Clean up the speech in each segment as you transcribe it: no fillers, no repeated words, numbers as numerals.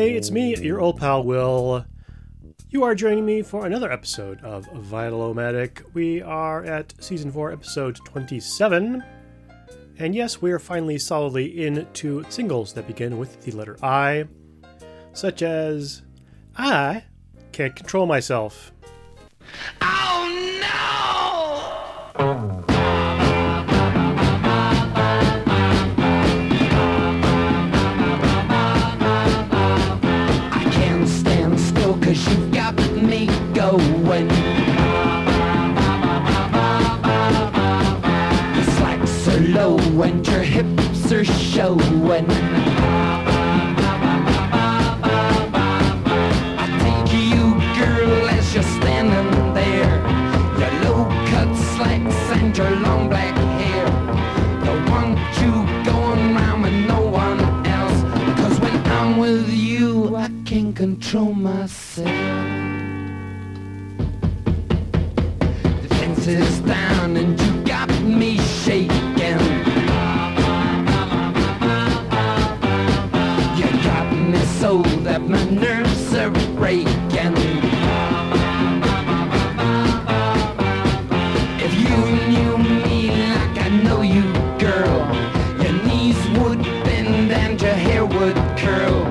Hey, it's me, your old pal Will. You are joining me for another episode of Vinyl-O-Matic. We are at Season 4, Episode 27. And yes, we are finally solidly into singles that begin with the letter I, such as I Can't Control Myself. Oh no! When your hips are showing, I take you, girl, as you're standing there. Your low-cut slacks and your long black hair. Don't want you going round with no one else, because when I'm with you, I can't control myself. The fence is down and you got me shaking. So that my nerves are breaking. If you knew me like I know you, girl, your knees would bend and your hair would curl.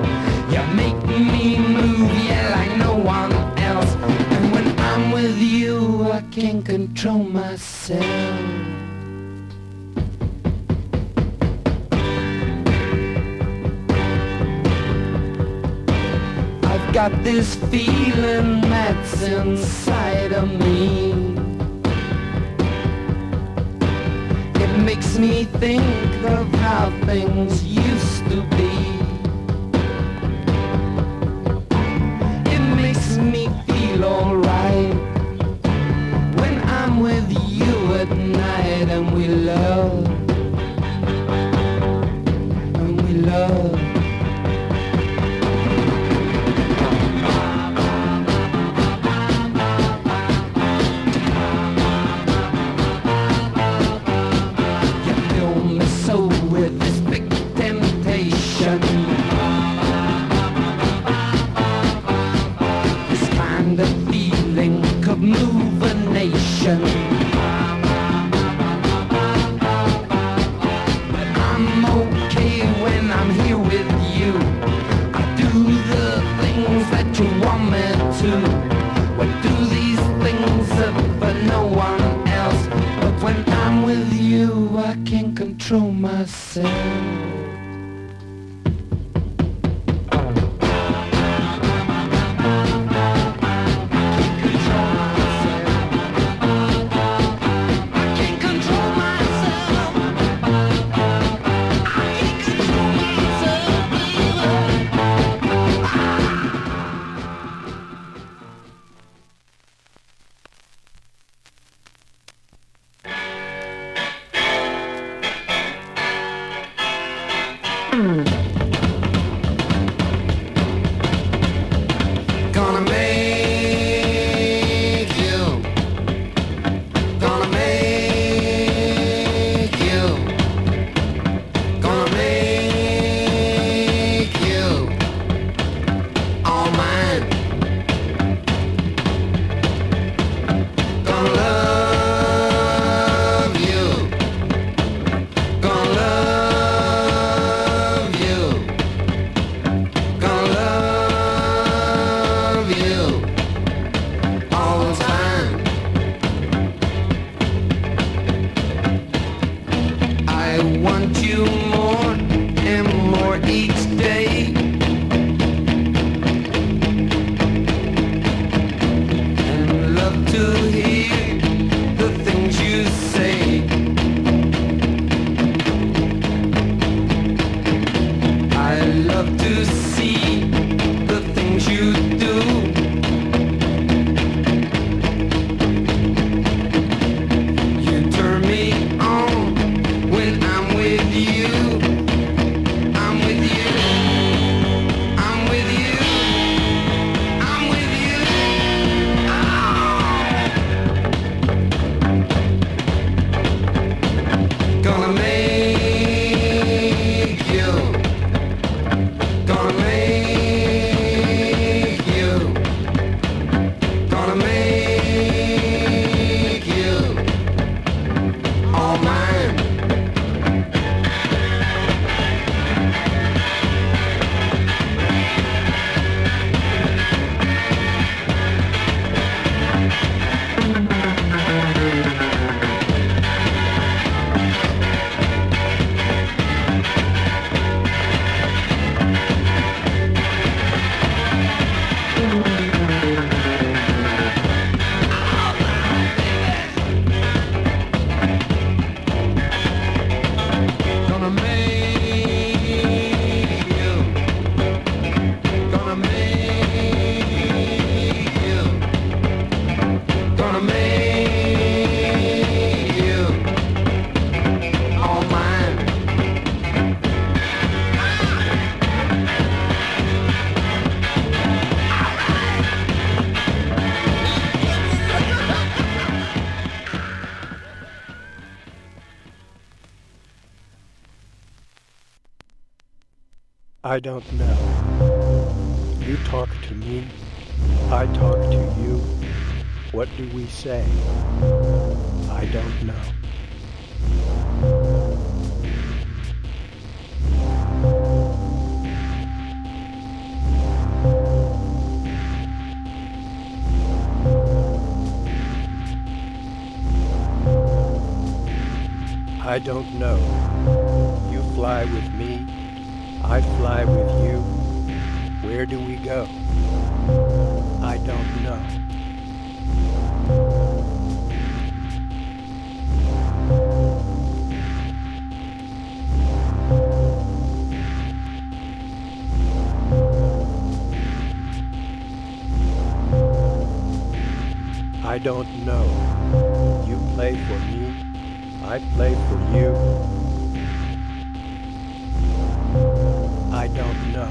You make me move, yeah, like no one else. And when I'm with you, I can't control myself. Got this feeling that's inside of me. It makes me think of how things used to be. It makes me feel alright when I'm with you at night, and we love, and we love. Gonna make I don't know. You talk to me, I talk to you. What do we say? I don't know. I don't know. You fly with me, I fly with you. Where do we go? I don't know. I don't know. You play for me, I play for you. I don't know.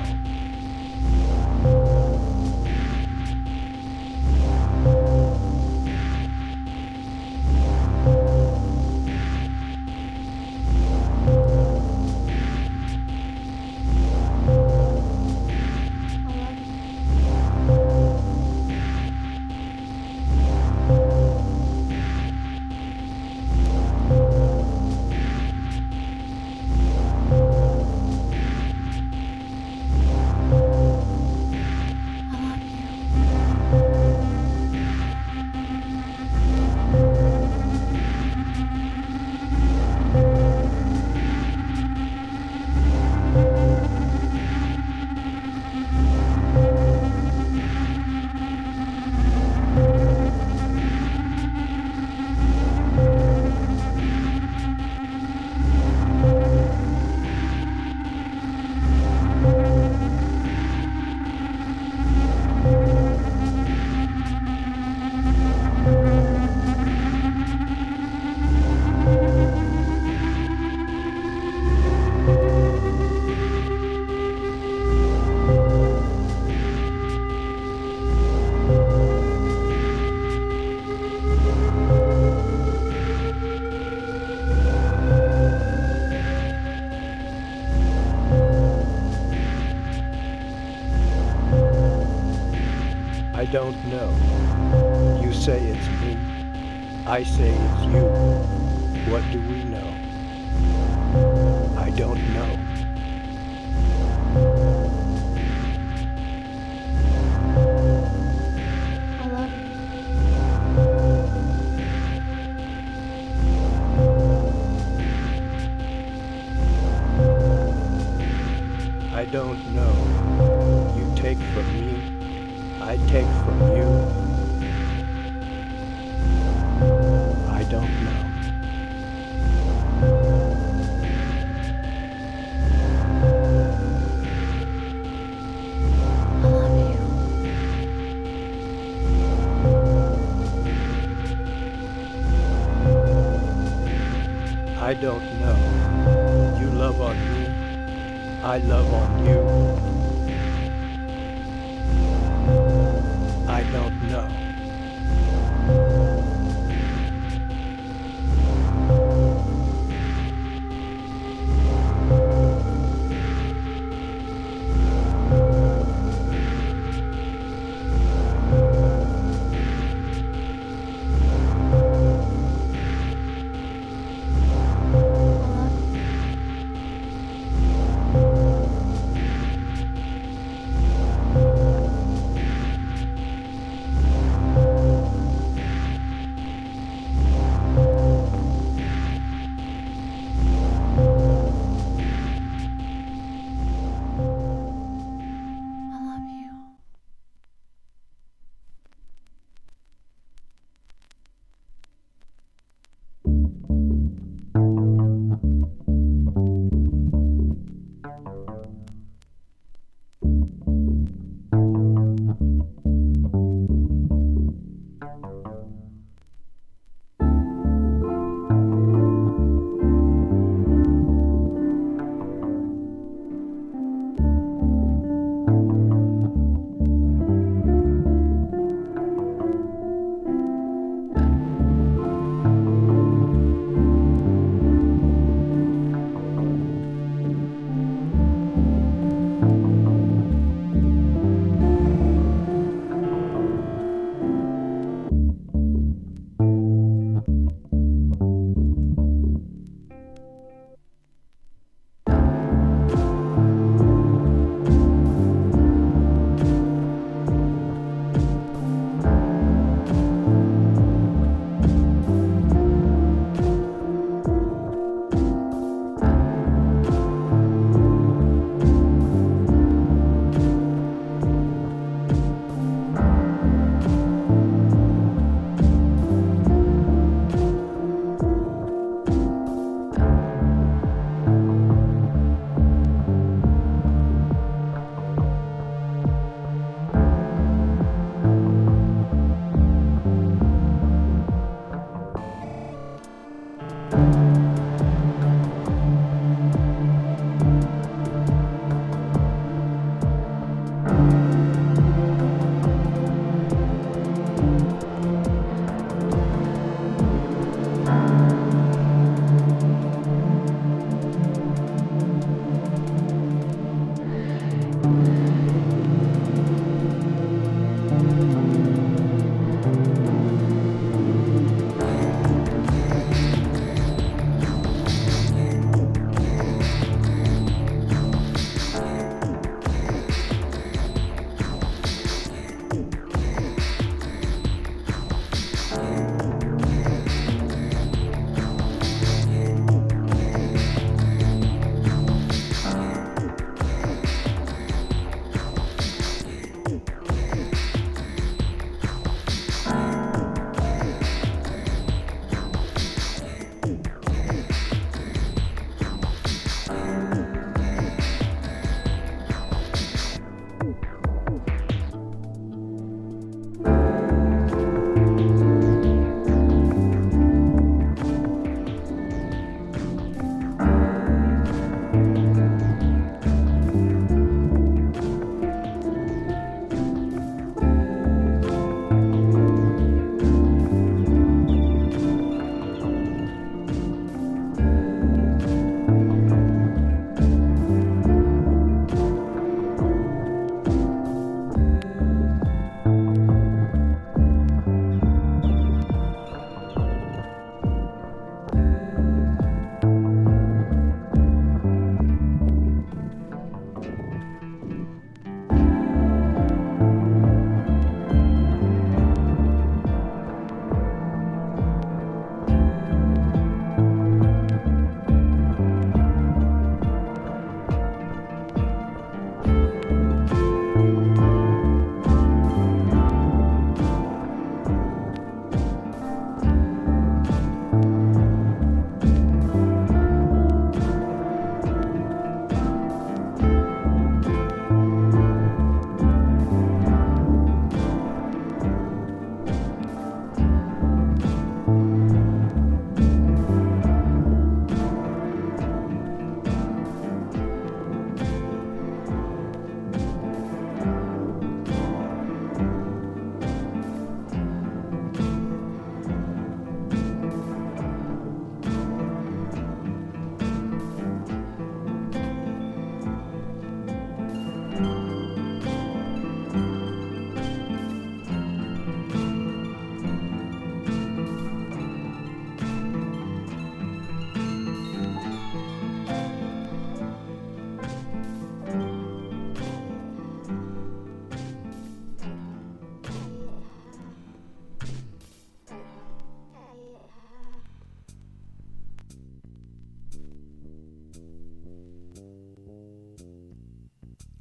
I don't know. You say it's me, I say it's you. What do we know? I don't know. I don't know. You take from me, I take from you. I don't know. I love you. I don't know. You love on me, I love on you. I don't know.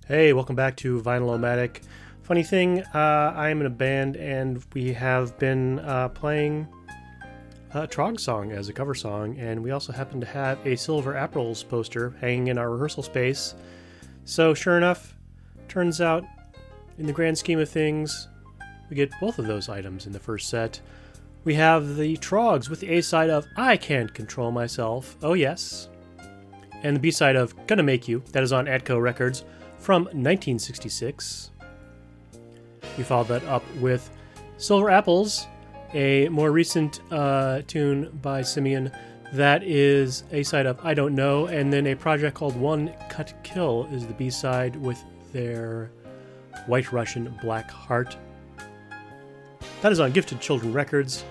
Hey, welcome back to Vinyl-O-Matic. Funny thing, I'm in a band and we have been playing a Troggs song as a cover song, and we also happen to have a Silver Apples poster hanging in our rehearsal space. So sure enough, turns out, in the grand scheme of things, we get both of those items in the first set. We have the Troggs with the A-side of I Can't Control Myself, oh yes, and the B-side of Gonna Make You, that is on Atco Records, from 1966. We followed that up with Silver Apples, a more recent tune by Simeon that is A-side of I Don't Know, and then a project called One Cut Kill is the B-side with their White Russian Blackheart. That is on Gifted Children Records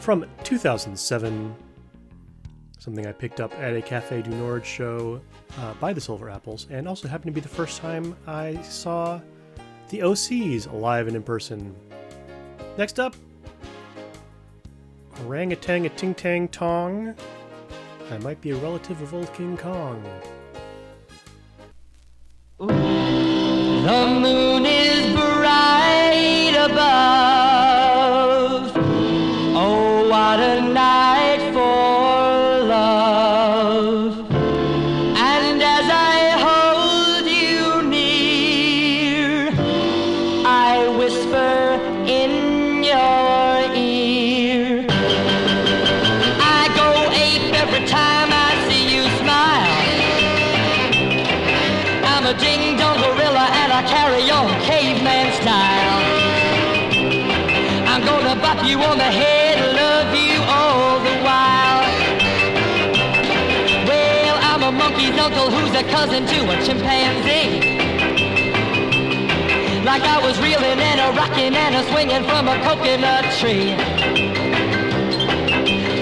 from 2007, something I picked up at a Café du Nord show by the Silver Apples, and also happened to be the first time I saw the O.C.'s live and in person. Next up, Orangatang a Ting Tang Tong. I might be a relative of Old King Kong. Ooh. The moon is bright above. Oh, what a night for you on the head, love you all the while. Well, I'm a monkey's uncle who's a cousin to a chimpanzee. Like I was reeling and a rocking and a swinging from a coconut tree.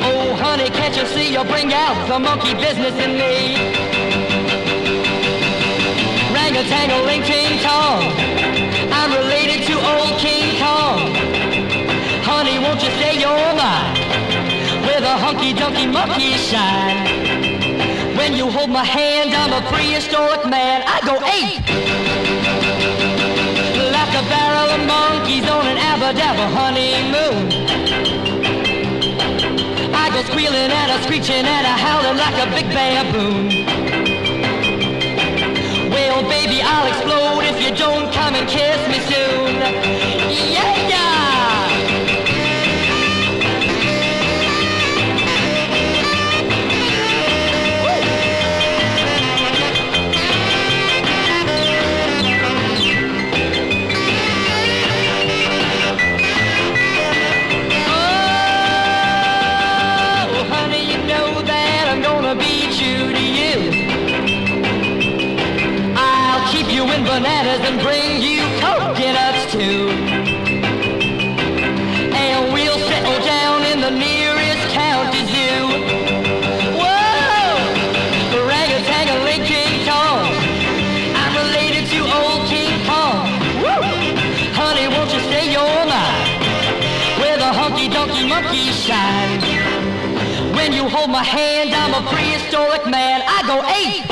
Oh, honey, can't you see you'll bring out the monkey business in me? Rang-a-tang-a-ling King Kong, I'm related to old King Kong. Honey, won't you say you're mine? With a hunky-dunky monkey shine. When you hold my hand, I'm a prehistoric man. I go ape, like a barrel of monkeys on an Abba-Dabba honeymoon. I go squealing and a-screeching and a-howling like a big baboon. Well, baby, I'll explode if you don't come and kiss me soon. Yeah, yeah! Bananas and bring you coconuts too. And we'll settle down in the nearest county zoo. Whoa! Orangutangaling King Kong, I'm related to old King Kong. Woo! Honey, won't you stay your line? With a hunky-dunky monkey shine. When you hold my hand, I'm a prehistoric man. I go ape.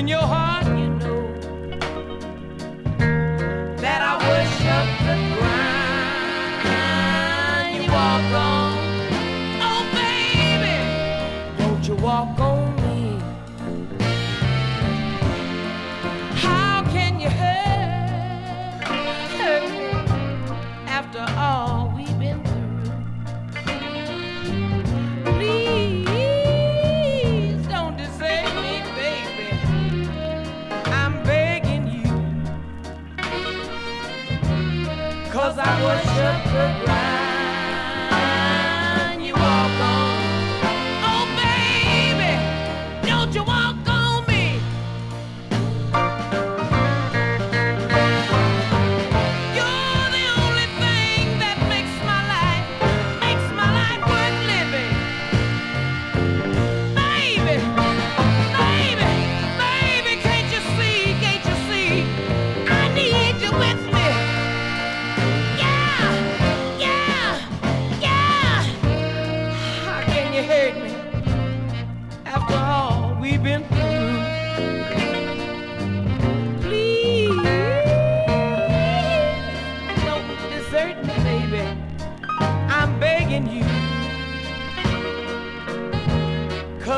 in your heart, you know that I worship the grind. You walk on, oh baby, won't you walk on me? How can you hurt me after all? I worship the ground you walk on. Oh baby, don't you walk on me. You're the only thing that makes my life worth living. Baby, baby, baby, can't you see, I need you with me.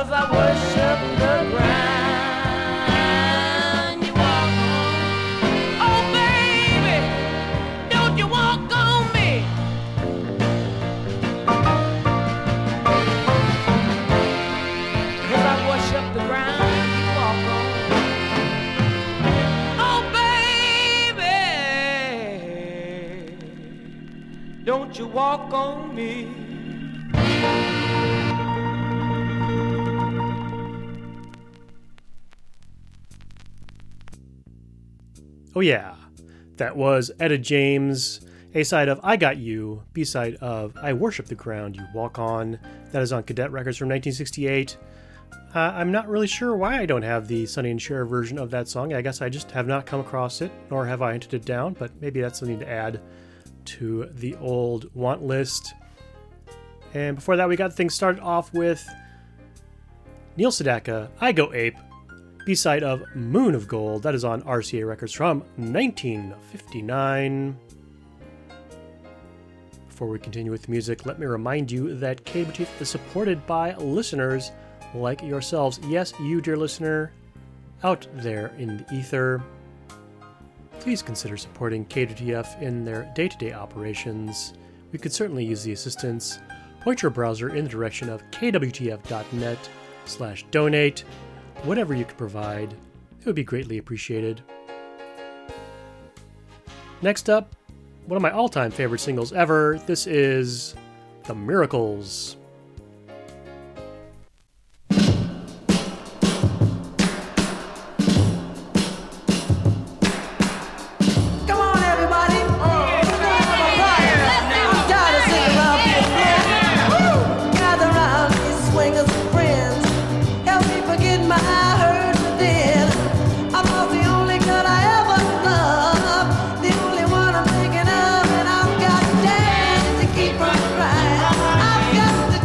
I worship the ground you walk on. Oh baby, don't you walk on me. Cause I worship the ground you walk on. Oh baby, don't you walk on me. Oh yeah, that was Etta James, A-side of I Got You, B-side of I Worship the Ground You Walk On. That is on Cadet Records from 1968. I'm not really sure why I don't have the Sonny and Cher version of that song. I guess I just have not come across it, nor have I hunted it down, but maybe that's something to add to the old want list. And before that, we got things started off with Neil Sedaka, I Go Ape, B-side of Moon of Gold. That is on RCA Records from 1959. Before we continue with the music, let me remind you that KWTF is supported by listeners like yourselves. Yes, you, dear listener, out there in the ether. Please consider supporting KWTF in their day-to-day operations. We could certainly use the assistance. Point your browser in the direction of kwtf.net/donate. Whatever you could provide, it would be greatly appreciated. Next up, one of my all-time favorite singles ever. This is The Miracles. I've got to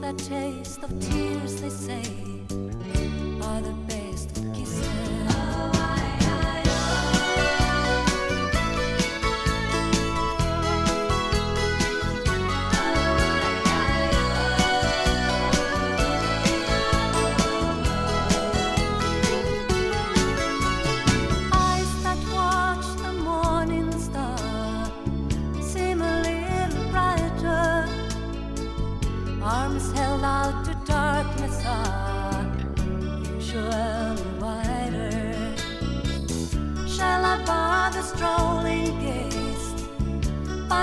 that taste of tears, they say, are the best of kisses.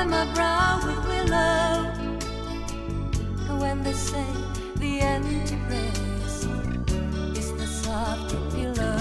My brow with willow. When they say the empty breast is the softer pillow.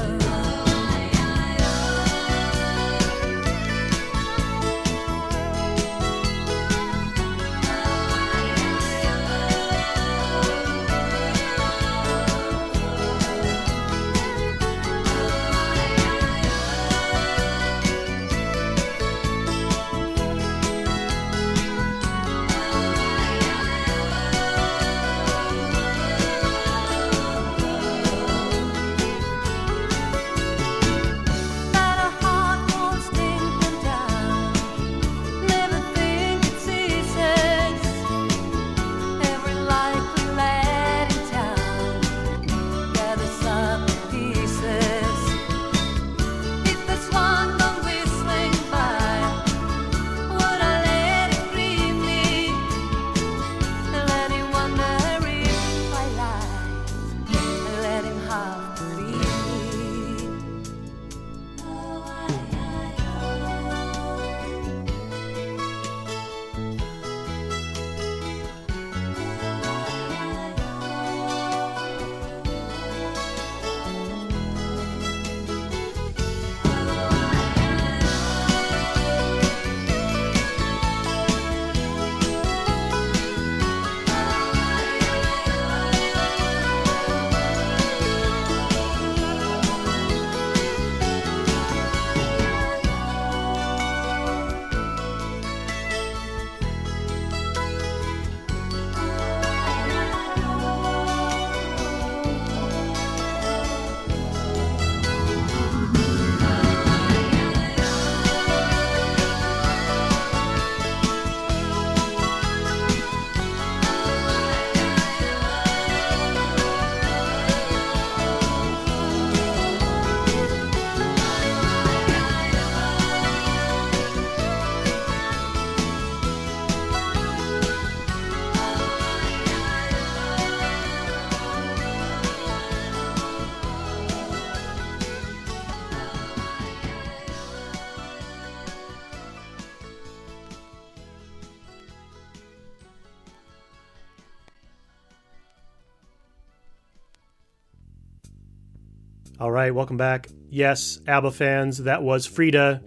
All right, welcome back. Yes, ABBA fans, that was Frida, a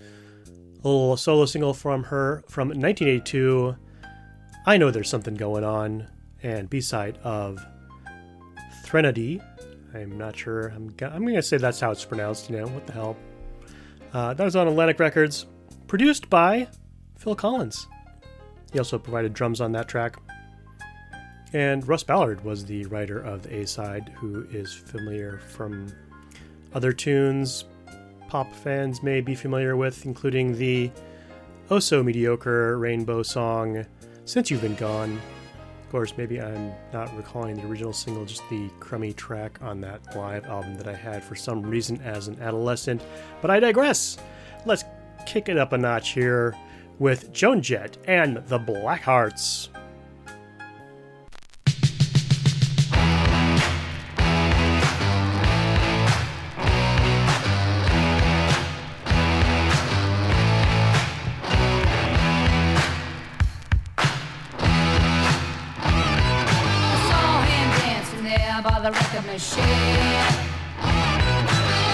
little solo single from her from 1982, I Know There's Something Going On, and B-side of Threnody. I'm not sure. I'm going to say that's how it's pronounced, you know, what the hell. That was on Atlantic Records, produced by Phil Collins. He also provided drums on that track. And Russ Ballard was the writer of the A-side, who is familiar from other tunes pop fans may be familiar with, including the oh-so-mediocre Rainbow song, Since You've Been Gone. Of course, maybe I'm not recalling the original single, just the crummy track on that live album that I had for some reason as an adolescent. But I digress. Let's kick it up a notch here with Joan Jett and the Blackhearts. Shit. I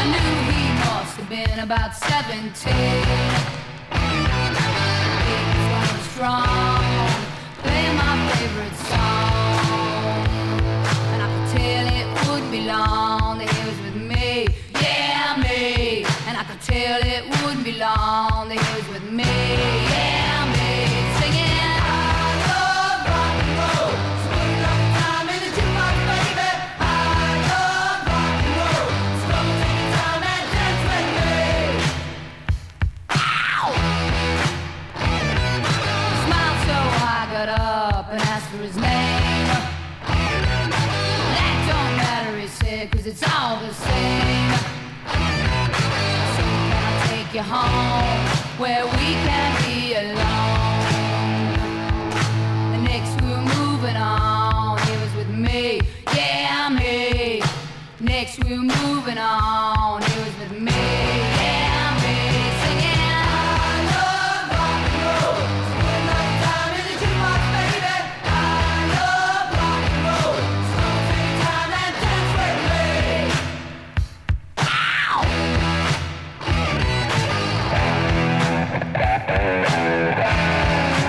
knew he must have been about 17. He was strong, playing my favorite song, and I could tell it would be long that he was with me, yeah me. And I could tell it would be long that he was with me, yeah me. Singing, I love rock and roll, so put it up time. you home, where we can be alone. The next we're moving on, it was with me, yeah, me. Next we're moving on, it was with me, yeah, me. Singing, I love rock and roll, spend my time in the jukebox, baby. I love rock and roll, so take time and dance with me. Ow! Singing, I love rock and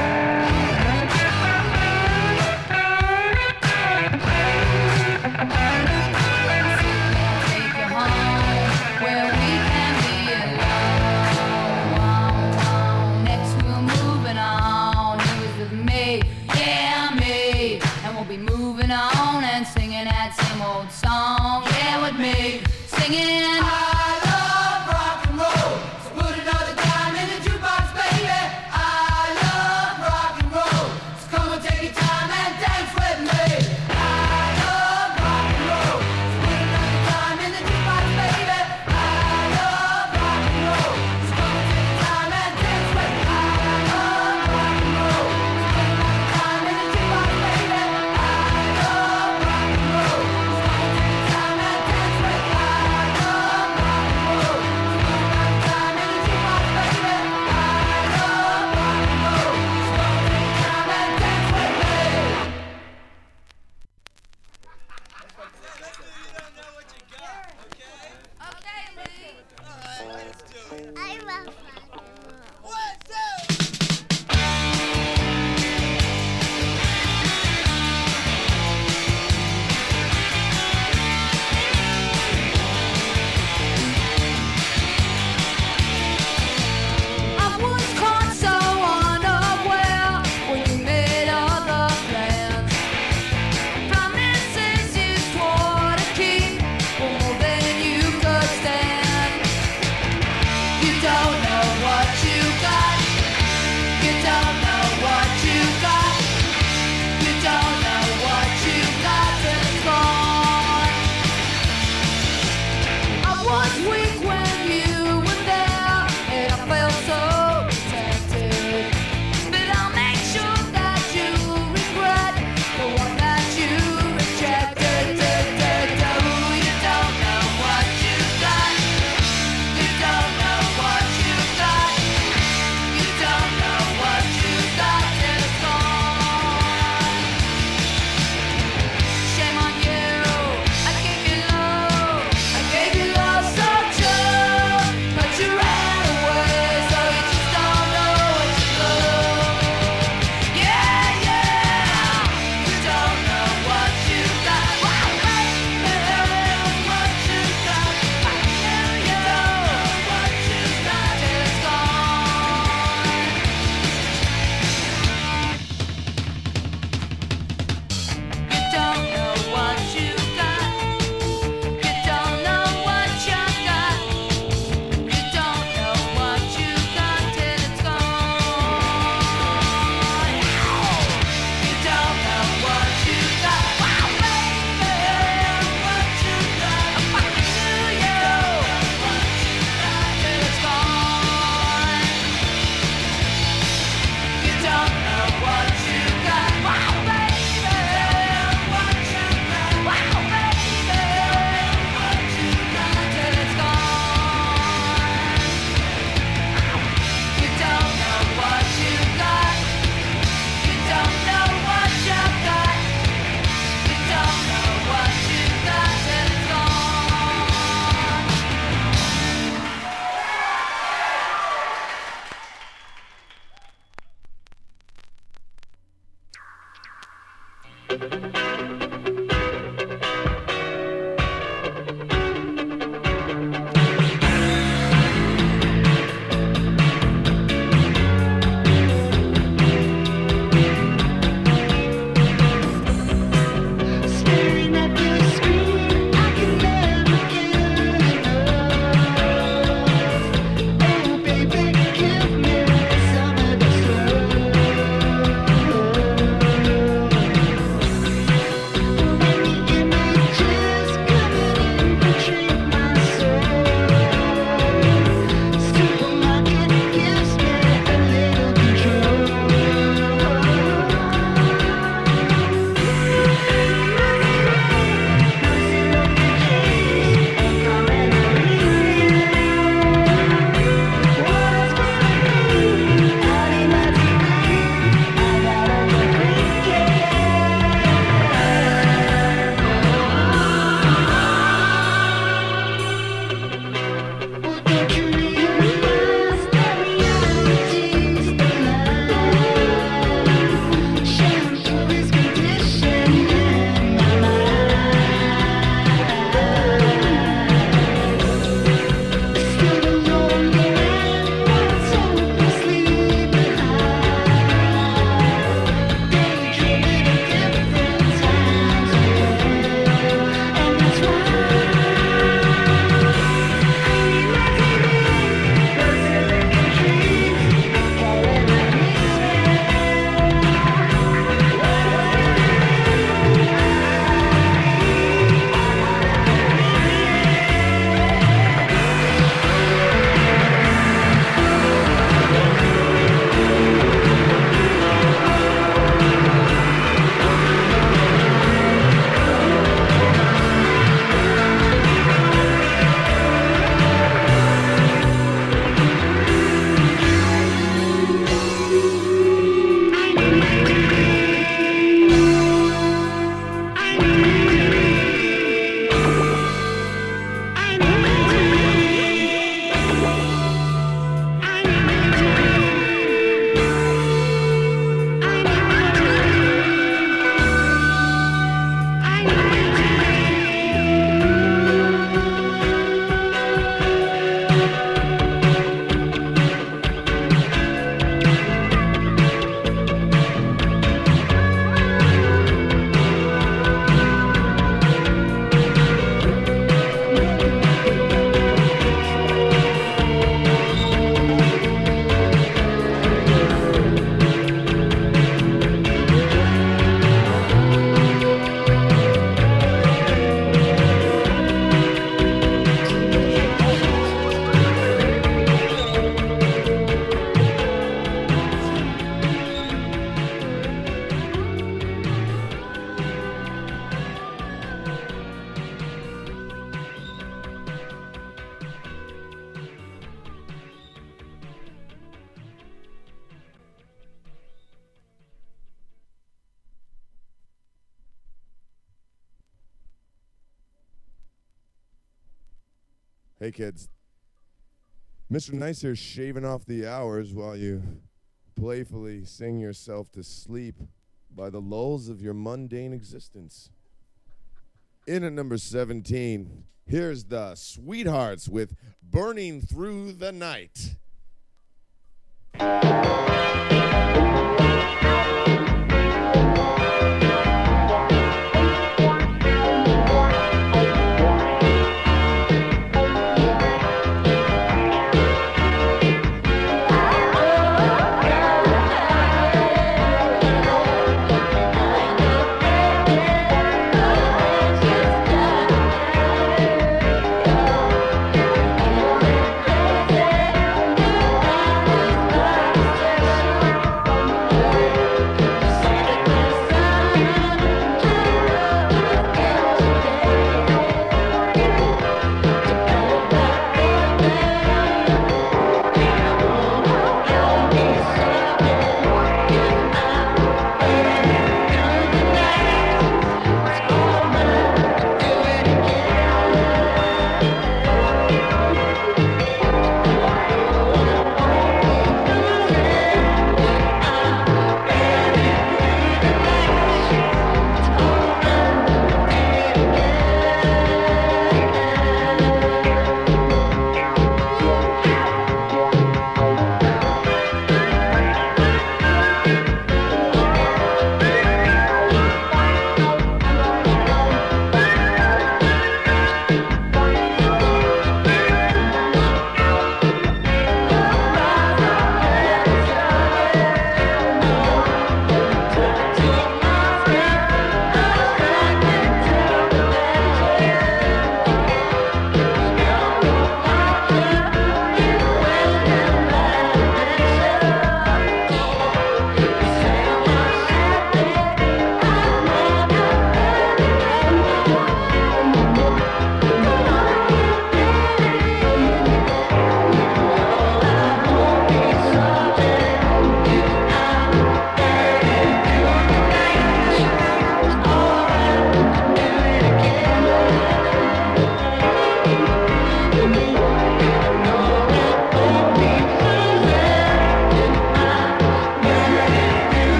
roll, so put another dime in the jukebox, baby. I love rock and roll, so come and take your time and dance with me. I love rock and roll, so put another dime in the jukebox, baby. I love rock and roll, so come and take your time and dance with me. I love rock and roll, so put another dime in the jukebox, baby. I love rock and roll, so come and take your time and dance with me. Hey, kids. Mr. Nice here's shaving off the hours while you playfully sing yourself to sleep by the lulls of your mundane existence. In at number 17, here's the Sweethearts with Burning Through the Night.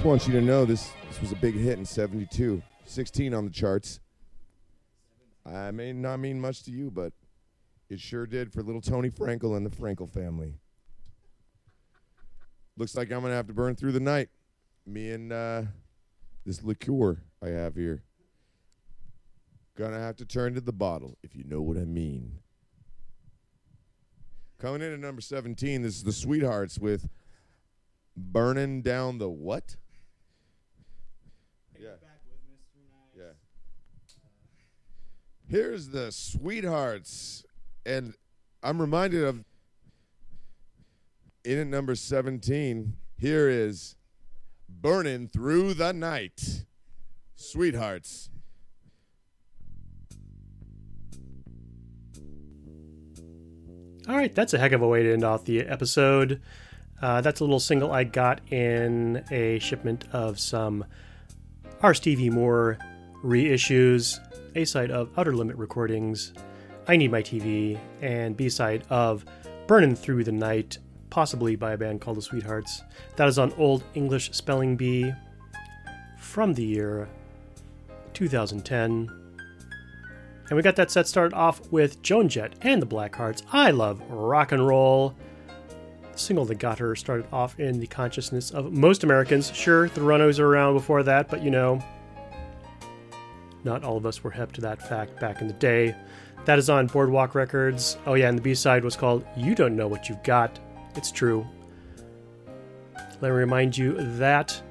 I want you to know this was a big hit in 72, 16 on the charts. I may not mean much to you, but it sure did for little Tony Frankel and the Frankel family. Looks like I'm going to have to burn through the night. Me and this liqueur I have here. Going to have to turn to the bottle, if you know what I mean. Coming in at number 17, this is the Sweethearts with Burning Down the What? Here's the Sweethearts, and I'm reminded of in at number 17, here is Burning Through the Night, Sweethearts. All right, that's a heck of a way to end off the episode. That's a little single I got in a shipment of some R. Stevie Moore reissues. A-side of Outer Limit Recordings, I Need My TV, and B-side of Burnin' Through the Night, possibly by a band called The Sweethearts. That is on Old English Spelling Bee from the year 2010. And we got that set started off with Joan Jett and the Blackhearts, I Love Rock and Roll. The single that got her started off in the consciousness of most Americans. Sure, the Runaways are around before that, but you know, Not all of us were hip to that fact back in the day. That is on Boardwalk Records. Oh yeah, and the B-side was called You Don't Know What You've Got. It's true. Let me remind you that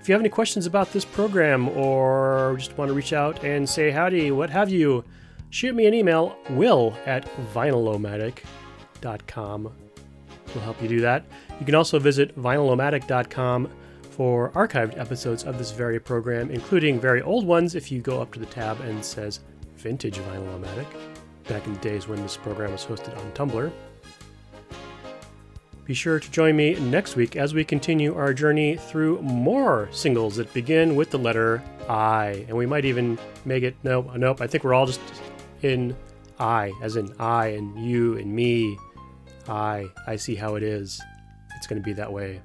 if you have any questions about this program or just want to reach out and say howdy, what have you, shoot me an email, will@vinylomatic.com. We'll help you do that. You can also visit vinylomatic.com for archived episodes of this very program, including very old ones if you go up to the tab and says Vintage Vinyl-O-Matic, back in the days when this program was hosted on Tumblr. Be sure to join me next week as we continue our journey through more singles that begin with the letter I. And we might even make it, nope, I think we're all just in I, as in I and you and me. I see how it is. It's going to be that way.